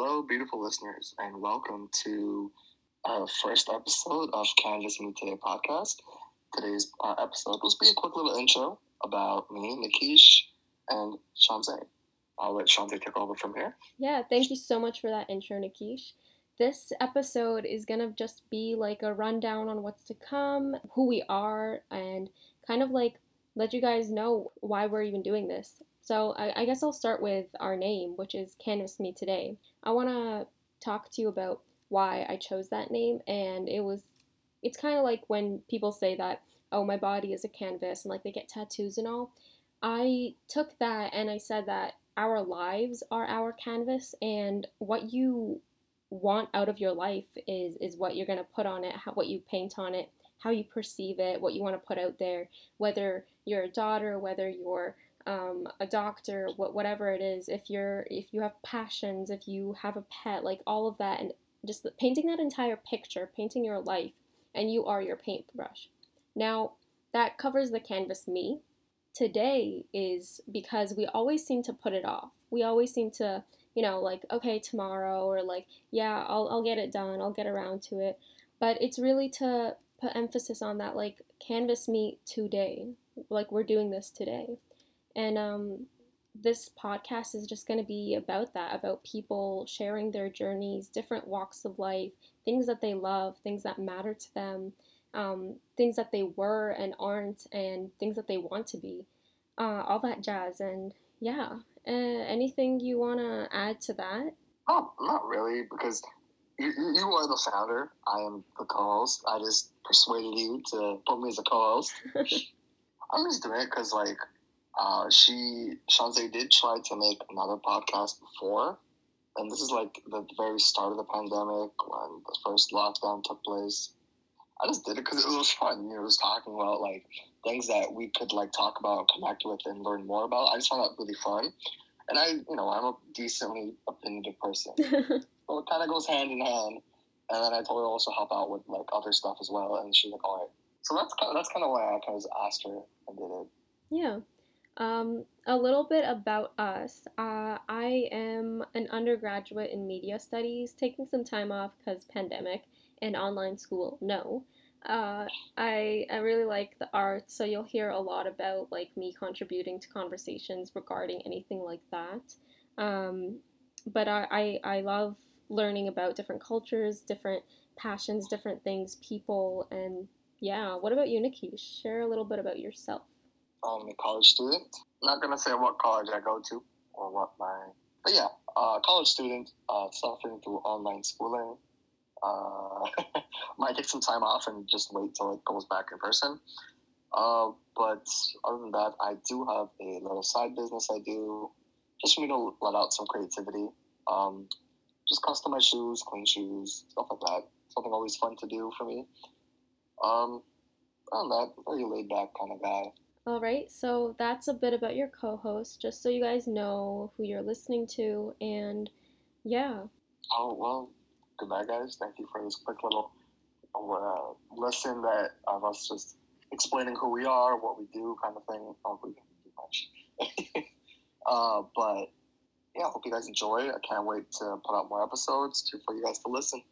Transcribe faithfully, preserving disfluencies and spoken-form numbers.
Hello, beautiful listeners, and welcome to our first episode of Canvas Meet Today podcast. Today's uh, episode will be a quick little intro about me, Nikish, and Shamze. I'll let Shamze take over from here. Yeah, thank you so much for that intro, Nikish. This episode is going to just be like a rundown on what's to come, who we are, and kind of like let you guys know why we're even doing this. So I, I guess I'll start with our name, which is Canvas Meet Today. I want to talk to you about why I chose that name, and it was, it's kind of like when people say that, oh, my body is a canvas, and like they get tattoos and all. I took that and I said that our lives are our canvas, and what you want out of your life is, is what you're going to put on it, how, what you paint on it, how you perceive it, what you want to put out there, whether you're a daughter, whether you're Um, a doctor, what, whatever it is, if you're, if you have passions, if you have a pet, like all of that, and just painting that entire picture, painting your life, and you are your paintbrush. Now, that covers the canvas me. Today is because we always seem to put it off. We always seem to, you know, like, okay, tomorrow, or like, yeah, I'll, I'll get it done, I'll get around to it, but it's really to put emphasis on that, like, canvas me today, like, we're doing this today. And um, this podcast is just going to be about that, about people sharing their journeys, different walks of life, things that they love, things that matter to them, um, things that they were and aren't, and things that they want to be, uh, all that jazz. And yeah, uh, anything you want to add to that? Oh, not really, because you, you are the founder. I am the co-host. I just persuaded you to put me as a co-host. I'm just doing it because, like, Uh, she, Shamze did try to make another podcast before, and this is like the very start of the pandemic when the first lockdown took place. I just did it because it was fun. You know, it was talking about like things that we could like talk about, connect with, and learn more about. I just found that really fun, and I, you know, I'm a decently opinionative person, so it kind of goes hand in hand. And then I told her to also help out with like other stuff as well, and she's like, all right. So that's kind of, that's kind of why I kind of asked her and did it. Yeah. Um, a little bit about us. Uh, I am an undergraduate in media studies, taking some time off because pandemic and online school, no. Uh, I, I really like the arts, so you'll hear a lot about like me contributing to conversations regarding anything like that. Um, but I, I, I love learning about different cultures, different passions, different things, people, and yeah. What about you, Nikish? Share a little bit about yourself. I'm a college student. I'm not going to say what college I go to or what my... But yeah, uh, college student uh, suffering through online schooling. Uh, might take some time off and just wait till it goes back in person. Uh, but other than that, I do have a little side business I do. Just for me to let out some creativity. Um, just customize shoes, clean shoes, stuff like that. Something always fun to do for me. Um, I'm that very laid-back kind of guy. All right, so that's a bit about your co-host, just so you guys know who you're listening to, and yeah. Oh, well, goodbye, guys. Thank you for this quick little uh, lesson that of us just explaining who we are, what we do, kind of thing. Not really too much. uh, but, yeah, hope you guys enjoy. I can't wait to put out more episodes for you guys to listen.